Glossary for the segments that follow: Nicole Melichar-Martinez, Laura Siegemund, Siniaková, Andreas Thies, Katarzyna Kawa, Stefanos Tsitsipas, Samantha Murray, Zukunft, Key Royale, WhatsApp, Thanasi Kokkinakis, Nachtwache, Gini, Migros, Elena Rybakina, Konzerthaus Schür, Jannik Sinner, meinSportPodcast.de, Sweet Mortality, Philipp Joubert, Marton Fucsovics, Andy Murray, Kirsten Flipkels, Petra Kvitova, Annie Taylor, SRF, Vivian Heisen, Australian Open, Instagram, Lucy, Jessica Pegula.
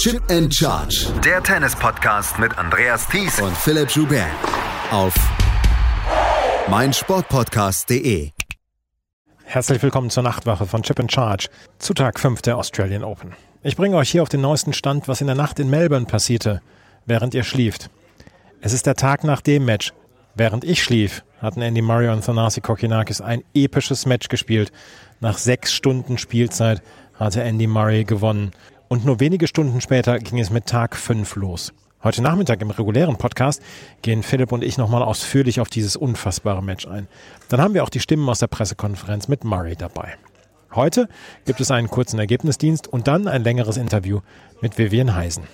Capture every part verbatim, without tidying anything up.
Chip and Charge, der Tennis-Podcast mit Andreas Thies und Philipp Joubert auf mein Sport Podcast punkt de. Herzlich willkommen zur Nachtwache von Chip and Charge zu Tag fünf der Australian Open. Ich bringe euch hier auf den neuesten Stand, was in der Nacht in Melbourne passierte, während ihr schlieft. Es ist der Tag nach dem Match. Während ich schlief, hatten Andy Murray und Thanasi Kokkinakis ein episches Match gespielt. Nach sechs Stunden Spielzeit hatte Andy Murray gewonnen. Und nur wenige Stunden später ging es mit Tag fünf los. Heute Nachmittag im regulären Podcast gehen Philipp und ich nochmal ausführlich auf dieses unfassbare Match ein. Dann haben wir auch die Stimmen aus der Pressekonferenz mit Murray dabei. Heute gibt es einen kurzen Ergebnisdienst und dann ein längeres Interview mit Vivian Heisen.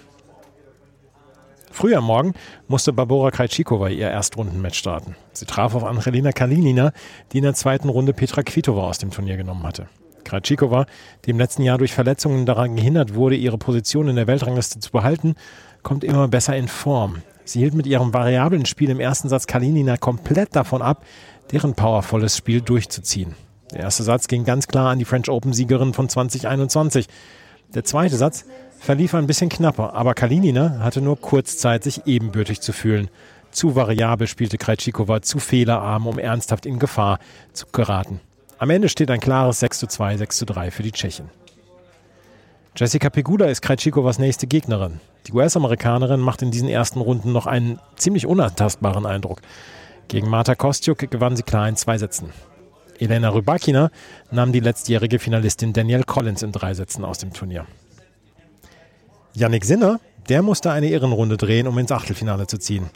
Früh am Morgen musste Barbora Krejcikova ihr Erstrundenmatch starten. Sie traf auf Anhelina Kalinina, die in der zweiten Runde Petra Kvitova aus dem Turnier genommen hatte. Krejcikova, die im letzten Jahr durch Verletzungen daran gehindert wurde, ihre Position in der Weltrangliste zu behalten, kommt immer besser in Form. Sie hielt mit ihrem variablen Spiel im ersten Satz Kalinina komplett davon ab, deren powervolles Spiel durchzuziehen. Der erste Satz ging ganz klar an die French Open-Siegerin von zwanzig einundzwanzig. Der zweite Satz verlief ein bisschen knapper, aber Kalinina hatte nur kurz Zeit, sich ebenbürtig zu fühlen. Zu variabel spielte Krejcikova, zu fehlerarm, um ernsthaft in Gefahr zu geraten. Am Ende steht ein klares sechs zu zwei, sechs zu drei für die Tschechin. Jessica Pegula ist Krejcikovas nächste Gegnerin. Die U S-Amerikanerin macht in diesen ersten Runden noch einen ziemlich unantastbaren Eindruck. Gegen Marta Kostiuk gewann sie klar in zwei Sätzen. Elena Rybakina nahm die letztjährige Finalistin Danielle Collins in drei Sätzen aus dem Turnier. Jannik Sinner, der musste eine Irrenrunde drehen, um ins Achtelfinale zu ziehen.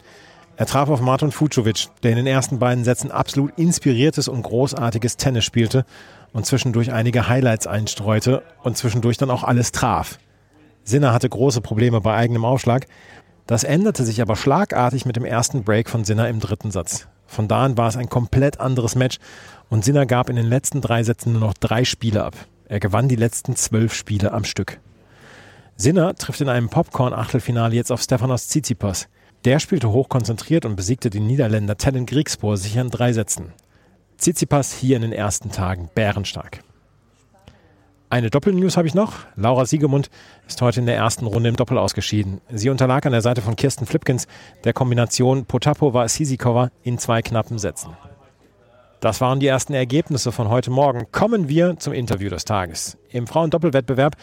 Er traf auf Marton Fucsovics, der in den ersten beiden Sätzen absolut inspiriertes und großartiges Tennis spielte und zwischendurch einige Highlights einstreute und zwischendurch dann auch alles traf. Sinner hatte große Probleme bei eigenem Aufschlag. Das änderte sich aber schlagartig mit dem ersten Break von Sinner im dritten Satz. Von da an war es ein komplett anderes Match und Sinner gab in den letzten drei Sätzen nur noch drei Spiele ab. Er gewann die letzten zwölf Spiele am Stück. Sinner trifft in einem Popcorn-Achtelfinale jetzt auf Stefanos Tsitsipas. Der spielte hochkonzentriert und besiegte den Niederländer Tallon Griekspoor sicher in drei Sätzen. Tsitsipas hier in den ersten Tagen bärenstark. Eine Doppelnews habe ich noch. Laura Siegemund ist heute in der ersten Runde im Doppel ausgeschieden. Sie unterlag an der Seite von Kirsten Flipkels der Kombination Potapova-Sisikowa in zwei knappen Sätzen. Das waren die ersten Ergebnisse von heute Morgen. Kommen wir zum Interview des Tages. Im Frauendoppelwettbewerb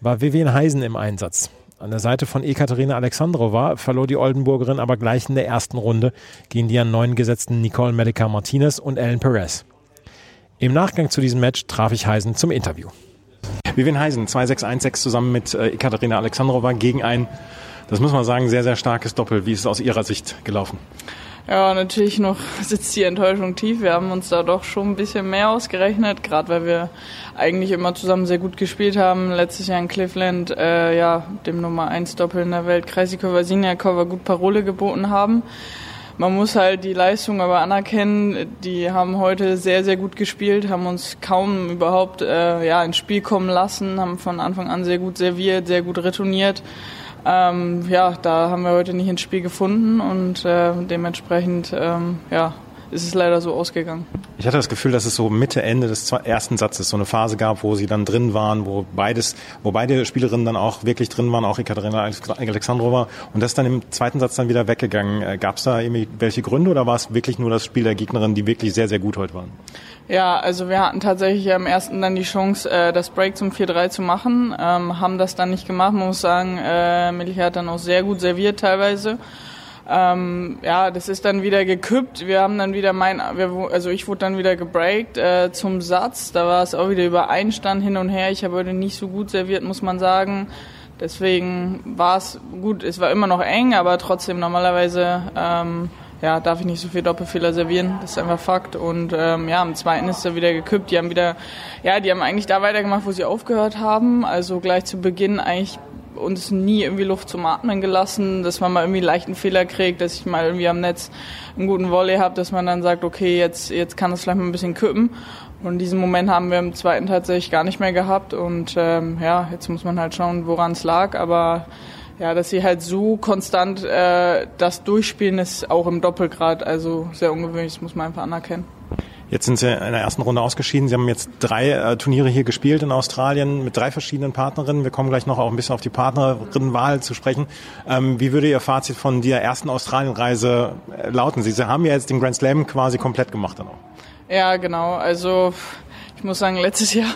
war Vivian Heisen im Einsatz. An der Seite von Ekaterina Alexandrova verlor die Oldenburgerin aber gleich in der ersten Runde gegen die an neun gesetzten Nicole Melichar-Martinez und Ellen Perez. Im Nachgang zu diesem Match traf ich Heisen zum Interview. Vivian Heisen, zwei sechs eins sechs zusammen mit äh, Ekaterina Alexandrova gegen ein, das muss man sagen, sehr, sehr starkes Doppel. Wie ist es aus Ihrer Sicht gelaufen? Ja, natürlich noch sitzt die Enttäuschung tief. Wir haben uns da doch schon ein bisschen mehr ausgerechnet, gerade weil wir eigentlich immer zusammen sehr gut gespielt haben. Letztes Jahr in Cleveland, äh, ja, dem Nummer eins Doppel in der Welt, Krejcikova, Siniaková, gut Parole geboten haben. Man muss halt die Leistung aber anerkennen, die haben heute sehr, sehr gut gespielt, haben uns kaum überhaupt äh, ja, ins Spiel kommen lassen, haben von Anfang an sehr gut serviert, sehr gut retourniert. Ähm, ja, da haben wir heute nicht ins Spiel gefunden und äh, dementsprechend ähm, ja, ist es leider so ausgegangen. Ich hatte das Gefühl, dass es so Mitte, Ende des ersten Satzes so eine Phase gab, wo sie dann drin waren, wo beides, wo beide Spielerinnen dann auch wirklich drin waren, auch Ekaterina Alexandrova. Und das ist dann im zweiten Satz dann wieder weggegangen. Gab es da irgendwelche Gründe oder war es wirklich nur das Spiel der Gegnerin, die wirklich sehr, sehr gut heute waren? Ja, also wir hatten tatsächlich am ersten dann die Chance, das Break zum vier drei zu machen, haben das dann nicht gemacht. Man muss sagen, Melichar hat dann auch sehr gut serviert teilweise. Ähm, ja, das ist dann wieder gekippt. Wir haben dann wieder mein, also ich wurde dann wieder gebreakt äh, zum Satz. Da war es auch wieder über Einstand hin und her. Ich habe heute nicht so gut serviert, muss man sagen. Deswegen war es gut. Es war immer noch eng, aber trotzdem normalerweise ähm, ja, darf ich nicht so viel Doppelfehler servieren. Das ist einfach Fakt. Und ähm, ja, am zweiten ist er wieder gekippt. Die haben wieder, ja, die haben eigentlich da weitergemacht, wo sie aufgehört haben. Also gleich zu Beginn eigentlich uns nie irgendwie Luft zum Atmen gelassen, dass man mal irgendwie leichten Fehler kriegt, dass ich mal irgendwie am Netz einen guten Volley habe, dass man dann sagt, okay, jetzt, jetzt kann das vielleicht mal ein bisschen kippen. Und diesen Moment haben wir im zweiten tatsächlich gar nicht mehr gehabt. Und ähm, ja, jetzt muss man halt schauen, woran es lag. Aber ja, dass sie halt so konstant äh, das durchspielen, ist auch im Doppelgrad, also sehr ungewöhnlich, das muss man einfach anerkennen. Jetzt sind sie in der ersten Runde ausgeschieden. Sie haben jetzt drei äh, Turniere hier gespielt in Australien mit drei verschiedenen Partnerinnen. Wir kommen gleich noch auch ein bisschen auf die Partnerinnenwahl zu sprechen. Ähm, wie würde Ihr Fazit von der ersten Australienreise lauten? Sie, sie haben ja jetzt den Grand Slam quasi komplett gemacht dann auch. Ja, genau. Also ich muss sagen, letztes Jahr,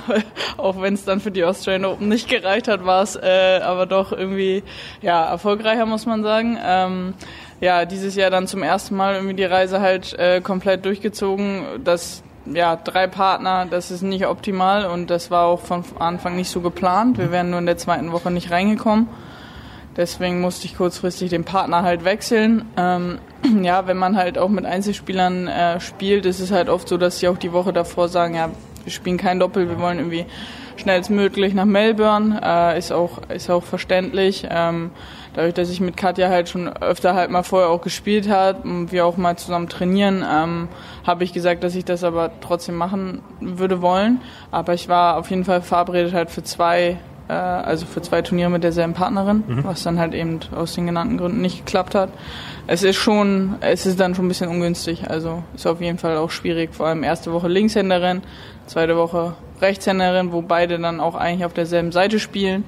auch wenn es dann für die Australian Open nicht gereicht hat, war es äh, aber doch irgendwie ja, erfolgreicher, muss man sagen. Ähm, ja, dieses Jahr dann zum ersten Mal irgendwie die Reise halt äh, komplett durchgezogen. Das, ja, drei Partner, das ist nicht optimal und das war auch von Anfang nicht so geplant. Wir wären nur in der zweiten Woche nicht reingekommen. Deswegen musste ich kurzfristig den Partner halt wechseln. Ähm, ja, wenn man halt auch mit Einzelspielern äh, spielt, ist es halt oft so, dass sie auch die Woche davor sagen, ja, wir spielen kein Doppel, wir wollen irgendwie schnellstmöglich nach Melbourne, äh, ist auch ist auch verständlich. Ähm, dadurch, dass ich mit Katja halt schon öfter halt mal vorher auch gespielt habe und wir auch mal zusammen trainieren, ähm, habe ich gesagt, dass ich das aber trotzdem machen würde wollen. Aber ich war auf jeden Fall verabredet halt für zwei, äh, also für zwei Turniere mit derselben Partnerin, mhm. was dann halt eben aus den genannten Gründen nicht geklappt hat. Es ist schon, es ist dann schon ein bisschen ungünstig. Also ist auf jeden Fall auch schwierig, vor allem erste Woche Linkshänderin. Zweite Woche Rechtshänderin, wo beide dann auch eigentlich auf derselben Seite spielen.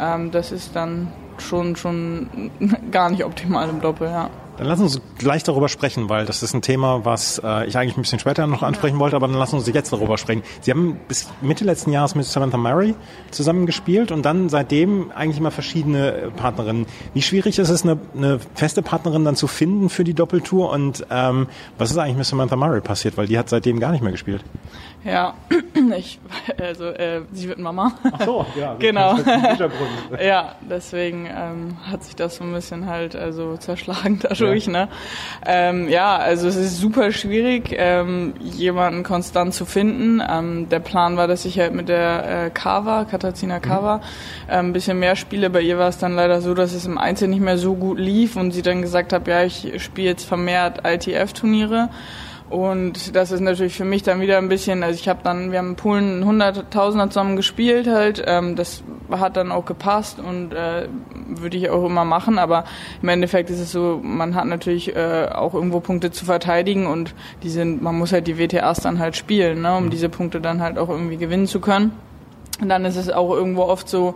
Ähm, das ist dann schon, schon gar nicht optimal im Doppel, ja. Dann lass uns gleich darüber sprechen, weil das ist ein Thema, was äh, ich eigentlich ein bisschen später noch ansprechen wollte, aber dann lass uns jetzt darüber sprechen. Sie haben bis Mitte letzten Jahres mit Samantha Murray zusammen gespielt und dann seitdem eigentlich immer verschiedene Partnerinnen. Wie schwierig ist es, eine, eine feste Partnerin dann zu finden für die Doppeltour und ähm, was ist eigentlich mit Samantha Murray passiert, weil die hat seitdem gar nicht mehr gespielt? Ja, ich, also äh, sie wird Mama. Ach so, ja. Genau. Ja, deswegen ähm, hat sich das so ein bisschen halt also zerschlagen dadurch. Ja, ne? ähm, ja also es ist super schwierig, ähm, jemanden konstant zu finden. Ähm, der Plan war, dass ich halt mit der äh, Kawa, Katarzyna Kawa, mhm. ähm, ein bisschen mehr spiele. Bei ihr war es dann leider so, dass es im Einzel nicht mehr so gut lief und sie dann gesagt hat, ja, ich spiele jetzt vermehrt I T F-Turniere. Und das ist natürlich für mich dann wieder ein bisschen, also ich habe dann, wir haben in Polen hunderttausender zusammen gespielt halt, ähm, das hat dann auch gepasst und äh, würde ich auch immer machen, aber im Endeffekt ist es so, man hat natürlich äh, auch irgendwo Punkte zu verteidigen und die sind, man muss halt die W T As dann halt spielen, ne, um diese Punkte dann halt auch irgendwie gewinnen zu können. Und dann ist es auch irgendwo oft so,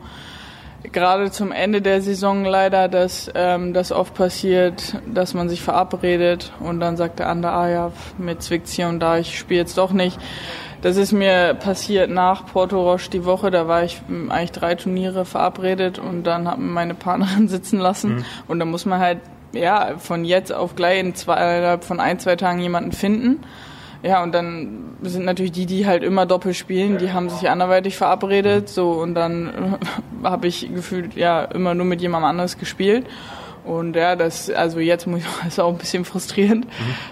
gerade zum Ende der Saison leider, dass ähm, das oft passiert, dass man sich verabredet und dann sagt der andere, ah ja, mir zwickt's hier und da, ich spiele jetzt doch nicht. Das ist mir passiert nach Portorosch die Woche, da war ich eigentlich drei Turniere verabredet und dann hat mir meine Partnerin sitzen lassen mhm. und dann muss man halt ja von jetzt auf gleich in zwei, von ein, zwei Tagen jemanden finden. Ja, und dann sind natürlich die, die halt immer Doppel spielen, die haben sich anderweitig verabredet, so, und dann äh, habe ich gefühlt, ja, immer nur mit jemandem anderes gespielt. Und ja, das, also jetzt muss ich, das ist auch ein bisschen frustrierend. Mhm.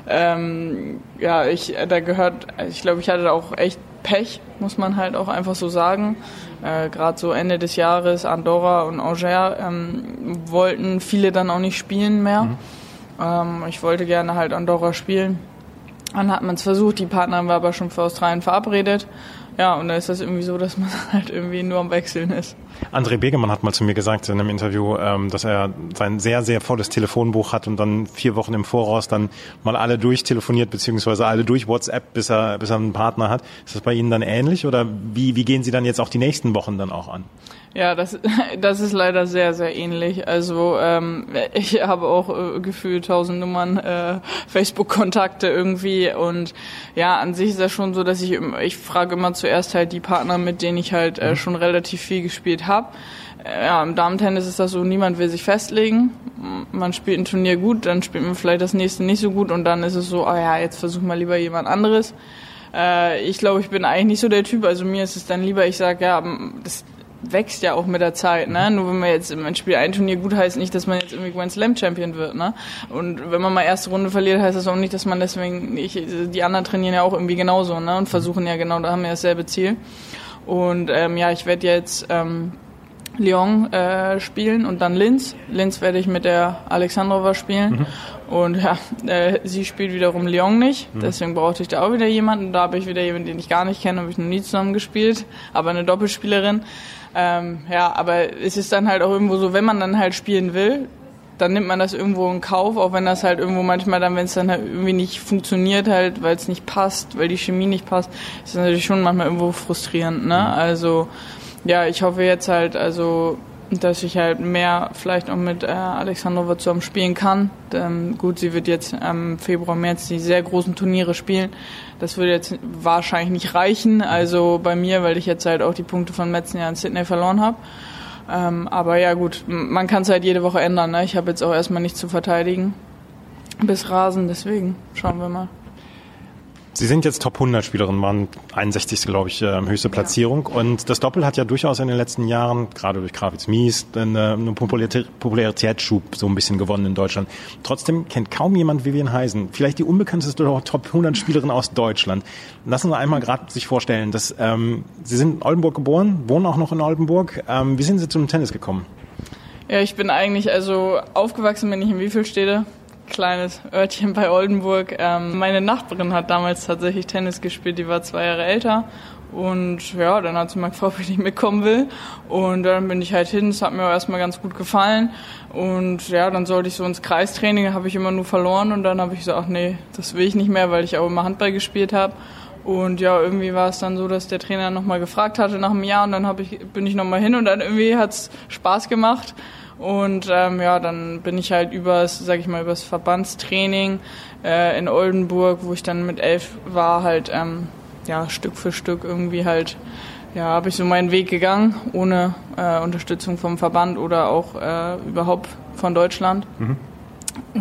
Ähm, ja, ich, da gehört, ich glaube, ich hatte auch echt Pech, muss man halt auch einfach so sagen. Äh, gerade so Ende des Jahres, Andorra und Angers, ähm, wollten viele dann auch nicht spielen mehr. Mhm. Ähm, ich wollte gerne halt Andorra spielen. Dann hat man es versucht, die Partnerin war aber schon für Australien verabredet. Ja, und da ist das irgendwie so, dass man halt irgendwie nur am Wechseln ist. André Begemann hat mal zu mir gesagt in einem Interview, dass er sein sehr, sehr volles Telefonbuch hat und dann vier Wochen im Voraus dann mal alle durchtelefoniert beziehungsweise alle durch WhatsApp, bis er, bis er einen Partner hat. Ist das bei Ihnen dann ähnlich oder wie, wie gehen Sie dann jetzt auch die nächsten Wochen dann auch an? Ja, das, das ist leider sehr, sehr ähnlich. Also ähm, ich habe auch äh, gefühlt tausend Nummern, äh, Facebook-Kontakte irgendwie und ja, an sich ist das schon so, dass ich, ich frage immer zuerst halt die Partner, mit denen ich halt äh, schon relativ viel gespielt habe. Äh, ja, im Damen-Tennis ist das so, niemand will sich festlegen. Man spielt ein Turnier gut, dann spielt man vielleicht das nächste nicht so gut und dann ist es so, oh ja, jetzt versuch mal lieber jemand anderes. Äh, ich glaube, ich bin eigentlich nicht so der Typ, also mir ist es dann lieber, ich sage, ja, das wächst ja auch mit der Zeit, ne? Nur wenn man jetzt im Spiel ein Turnier gut heißt nicht, dass man jetzt irgendwie Grand Slam Champion wird, ne? Und wenn man mal erste Runde verliert, heißt das auch nicht, dass man deswegen nicht, die anderen trainieren ja auch irgendwie genauso, ne? Und versuchen ja genau, da haben wir dasselbe Ziel. Und ähm, ja, ich werde jetzt ähm, Lyon äh, spielen und dann Linz. Linz werde ich mit der Alexandrova spielen. Mhm. Und ja, äh, sie spielt wiederum Lyon nicht. Mhm. Deswegen brauchte ich da auch wieder jemanden. Da habe ich wieder jemanden, den ich gar nicht kenne, habe ich noch nie zusammen gespielt, aber eine Doppelspielerin. Ähm, ja, aber es ist dann halt auch irgendwo so, wenn man dann halt spielen will, dann nimmt man das irgendwo in Kauf, auch wenn das halt irgendwo manchmal dann, wenn es dann halt irgendwie nicht funktioniert halt, weil es nicht passt, weil die Chemie nicht passt, ist das natürlich schon manchmal irgendwo frustrierend, ne? Also, ja, ich hoffe jetzt halt, also, dass ich halt mehr vielleicht auch mit äh, Alexandrova zusammen spielen kann. Ähm, gut, sie wird jetzt im Februar, März die sehr großen Turniere spielen. Das würde jetzt wahrscheinlich nicht reichen, also bei mir, weil ich jetzt halt auch die Punkte von letzten Jahr in Sydney verloren habe. Ähm, aber ja gut, man kann es halt jede Woche ändern, ne? Ich habe jetzt auch erstmal nichts zu verteidigen bis Rasen, deswegen schauen wir mal. Sie sind jetzt Top hundert Spielerin, waren einundsechzig, glaube ich, höchste Platzierung. Ja. Und das Doppel hat ja durchaus in den letzten Jahren, gerade durch Kravitz Mies, einen Popularitätsschub so ein bisschen gewonnen in Deutschland. Trotzdem kennt kaum jemand Vivian Heisen, vielleicht die unbekannteste Top hundert Spielerin aus Deutschland. Lassen Sie einmal gerade sich vorstellen, dass ähm, Sie sind in Oldenburg geboren, wohnen auch noch in Oldenburg. Ähm, wie sind Sie zum Tennis gekommen? Ja, ich bin eigentlich, also aufgewachsen bin ich in Wiefelstede. Kleines Örtchen bei Oldenburg. Ähm, meine Nachbarin hat damals tatsächlich Tennis gespielt, die war zwei Jahre älter und ja, dann hat sie mal gefragt, ob ich nicht mitkommen will und dann bin ich halt hin, es hat mir auch erstmal ganz gut gefallen und ja, dann sollte ich so ins Kreistraining, habe ich immer nur verloren und dann habe ich gesagt, nee, das will ich nicht mehr, weil ich auch immer Handball gespielt habe. Und ja, irgendwie war es dann so, dass der Trainer nochmal gefragt hatte nach einem Jahr und dann hab ich, bin ich nochmal hin und dann irgendwie hat es Spaß gemacht. Und ähm, ja, dann bin ich halt übers, sag ich mal, übers Verbandstraining äh, in Oldenburg, wo ich dann mit elf war, halt ähm, ja Stück für Stück irgendwie halt, ja, habe ich so meinen Weg gegangen, ohne äh, Unterstützung vom Verband oder auch äh, überhaupt von Deutschland. Mhm.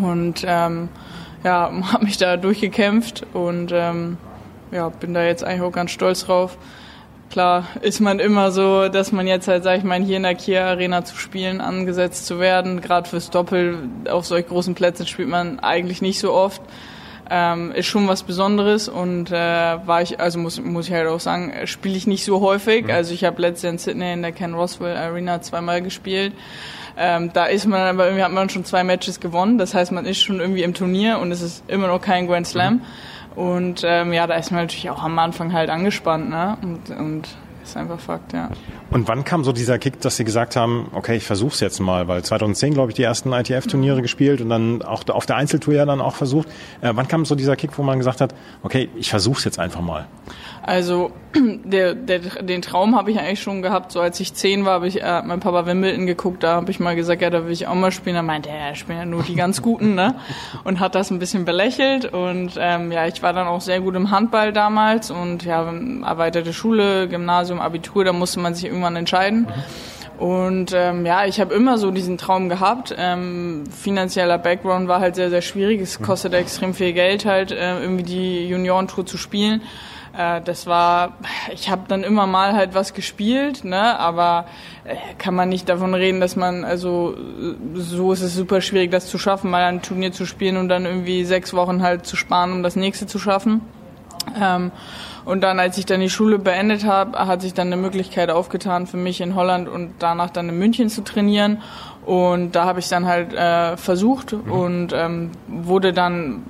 Und ähm, ja, habe mich da durchgekämpft und ähm, ja, bin da jetzt eigentlich auch ganz stolz drauf. Klar ist man immer so, dass man jetzt halt, sag ich mal, hier in der Kia Arena zu spielen, angesetzt zu werden. Gerade fürs Doppel auf solch großen Plätzen spielt man eigentlich nicht so oft. Ähm, ist schon was Besonderes und äh, war ich, also muss, muss ich halt auch sagen, spiele ich nicht so häufig. Also ich habe letztes Jahr in Sydney in der Ken Roswell Arena zweimal gespielt. Ähm, da ist man aber irgendwie, hat man schon zwei Matches gewonnen. Das heißt, man ist schon irgendwie im Turnier und es ist immer noch kein Grand Slam. Mhm. Und ähm, ja, da ist man natürlich auch am Anfang halt angespannt, ne? Und, und ist einfach Fakt, ja. Und wann kam so dieser Kick, dass Sie gesagt haben, okay, ich versuch's jetzt mal, weil zwanzig zehn, glaube ich, die ersten I T F-Turniere mhm. gespielt und dann auch auf der Einzeltour ja dann auch versucht. Äh, wann kam so dieser Kick, wo man gesagt hat, okay, ich versuch's jetzt einfach mal? Also der, der, den Traum habe ich eigentlich schon gehabt, so als ich zehn war, habe ich äh, mein Papa Wimbledon geguckt, da habe ich mal gesagt, ja, da will ich auch mal spielen. Da meinte er, ja, spielen ja nur die ganz Guten, ne? Und hat das ein bisschen belächelt und ähm, ja, ich war dann auch sehr gut im Handball damals und ja, erweiterte Schule, Gymnasium, Abitur, da musste man sich irgendwann entscheiden. Und ähm, ja, ich habe immer so diesen Traum gehabt. Ähm, finanzieller Background war halt sehr, sehr schwierig. Es kostete extrem viel Geld halt, äh, irgendwie die Juniorentour zu spielen. Äh, das war, ich habe dann immer mal halt was gespielt, ne? Aber äh, kann man nicht davon reden, dass man, also so ist es super schwierig, das zu schaffen, mal ein Turnier zu spielen und dann irgendwie sechs Wochen halt zu sparen, um das nächste zu schaffen. Ähm, und dann, als ich dann die Schule beendet habe, hat sich dann eine Möglichkeit aufgetan für mich in Holland und danach dann in München zu trainieren. Und da habe ich dann halt äh, versucht mhm. und ähm, wurde dann,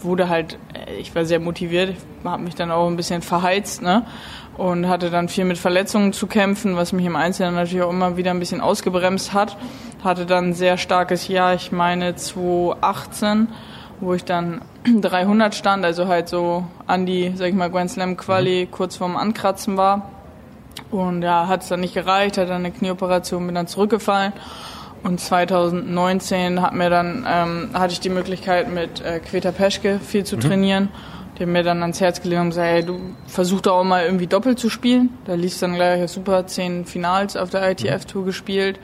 wurde halt, ich war sehr motiviert, ich habe mich dann auch ein bisschen verheizt, ne? Und hatte dann viel mit Verletzungen zu kämpfen, was mich im Einzelnen natürlich auch immer wieder ein bisschen ausgebremst hat. Hatte dann ein sehr starkes Jahr, ich meine zwanzig achtzehn, wo ich dann dreihundert stand, also halt so an die, sag ich mal, Grand Slam Quali kurz vorm Ankratzen war. Und ja, hat es dann nicht gereicht, hat dann eine Knieoperation, bin dann zurückgefallen. Und zwanzig neunzehn hat mir dann, ähm, hatte ich die Möglichkeit, mit äh, Květa Peschke viel zu mhm. trainieren. Die haben mir dann ans Herz gelegt und gesagt, hey, du versuch doch auch mal irgendwie Doppel zu spielen. Da lief es dann gleich super, zehn Finals auf der I T F-Tour gespielt.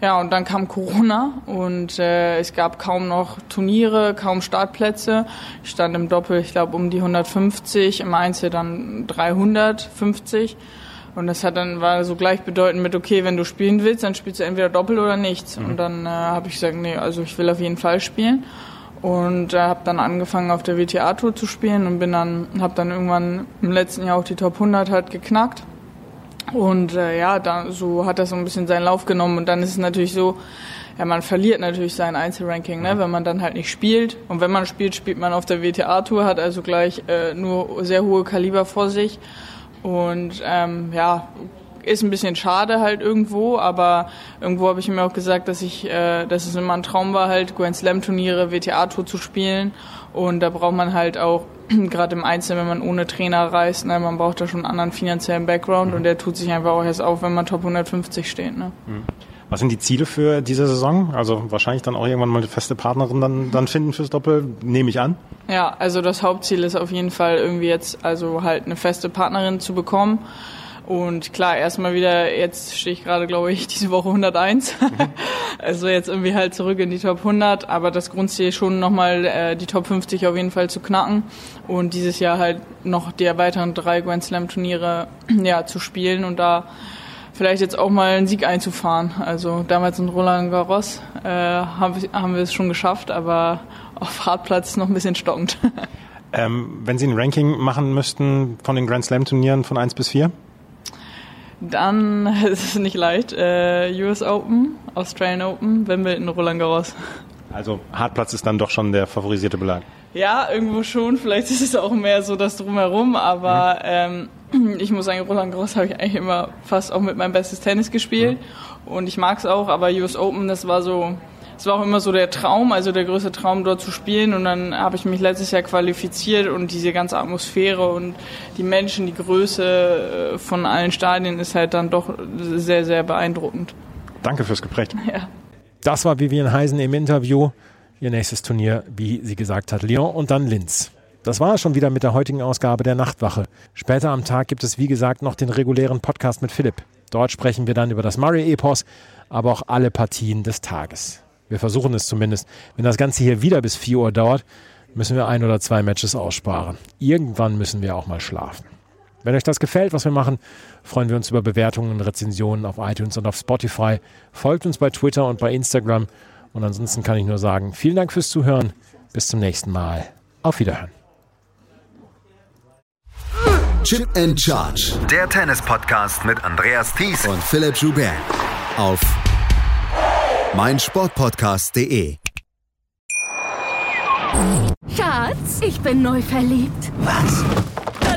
Ja, und dann kam Corona und äh, es gab kaum noch Turniere, kaum Startplätze. Ich stand im Doppel, ich glaube, um die hundertfünfzig, im Einzel dann dreihundertfünfzig. Und das hat dann, war so gleichbedeutend mit, okay, wenn du spielen willst, dann spielst du entweder Doppel oder nichts. Mhm. Und dann äh, habe ich gesagt, nee, also ich will auf jeden Fall spielen. Und äh, habe dann angefangen, auf der W T A-Tour zu spielen und bin dann, habe dann irgendwann im letzten Jahr auch die Top hundert halt geknackt. Und äh, ja, da, so hat das so ein bisschen seinen Lauf genommen. Und dann ist es natürlich so, ja, man verliert natürlich sein Einzelranking, ne, wenn man dann halt nicht spielt. Und wenn man spielt, spielt man auf der W T A-Tour, hat also gleich äh, nur sehr hohe Kaliber vor sich. Und ähm, ja, ist ein bisschen schade halt irgendwo, aber irgendwo habe ich mir auch gesagt, dass ich, äh, dass es immer ein Traum war, halt Grand Slam-Turniere, W T A-Tour zu spielen. Und da braucht man halt auch, gerade im Einzel, wenn man ohne Trainer reist, ne, man braucht da schon einen anderen finanziellen Background, mhm, und der tut sich einfach auch erst auf, wenn man Top hundertfünfzig steht. Ne? Mhm. Was sind die Ziele für diese Saison? Also wahrscheinlich dann auch irgendwann mal eine feste Partnerin dann, dann finden fürs Doppel, nehme ich an. Ja, also das Hauptziel ist auf jeden Fall irgendwie jetzt, also halt eine feste Partnerin zu bekommen. Und klar, erstmal wieder, jetzt stehe ich gerade, glaube ich, diese Woche hunderteins. Mhm. Also jetzt irgendwie halt zurück in die Top hundert. Aber das Grundziel ist schon nochmal, äh, die Top fünfzig auf jeden Fall zu knacken. Und dieses Jahr halt noch die weiteren drei Grand Slam Turniere, ja, zu spielen und da vielleicht jetzt auch mal einen Sieg einzufahren. Also damals in Roland Garros äh, haben wir es schon geschafft, aber auf Hartplatz noch ein bisschen stockend. ähm, wenn Sie ein Ranking machen müssten von den Grand Slam Turnieren von eins bis vier? Dann ist es nicht leicht. Äh, U S Open, Australian Open, Wimbledon, Roland Garros. Also Hartplatz ist dann doch schon der favorisierte Belag. Ja, irgendwo schon. Vielleicht ist es auch mehr so das Drumherum, aber mhm. ähm, ich muss sagen, Roland Garros habe ich eigentlich immer fast auch mit meinem bestes Tennis gespielt, mhm, und ich mag es auch, aber U S Open, das war so, das war auch immer so der Traum, also der größte Traum, dort zu spielen, und dann habe ich mich letztes Jahr qualifiziert und diese ganze Atmosphäre und die Menschen, die Größe von allen Stadien ist halt dann doch sehr, sehr beeindruckend. Danke fürs Gespräch. Ja. Das war Vivian Heisen im Interview. Ihr nächstes Turnier, wie sie gesagt hat, Lyon und dann Linz. Das war es schon wieder mit der heutigen Ausgabe der Nachtwache. Später am Tag gibt es, wie gesagt, noch den regulären Podcast mit Philipp. Dort sprechen wir dann über das Murray-Epos, aber auch alle Partien des Tages. Wir versuchen es zumindest. Wenn das Ganze hier wieder bis vier Uhr dauert, müssen wir ein oder zwei Matches aussparen. Irgendwann müssen wir auch mal schlafen. Wenn euch das gefällt, was wir machen, freuen wir uns über Bewertungen und Rezensionen auf iTunes und auf Spotify. Folgt uns bei Twitter und bei Instagram. Und ansonsten kann ich nur sagen, vielen Dank fürs Zuhören. Bis zum nächsten Mal. Auf Wiederhören. Chip and Charge. Der Tennis-Podcast mit Andreas Thies und Philipp Joubert. Auf mein Sport Podcast punkt de. Schatz, ich bin neu verliebt. Was? Da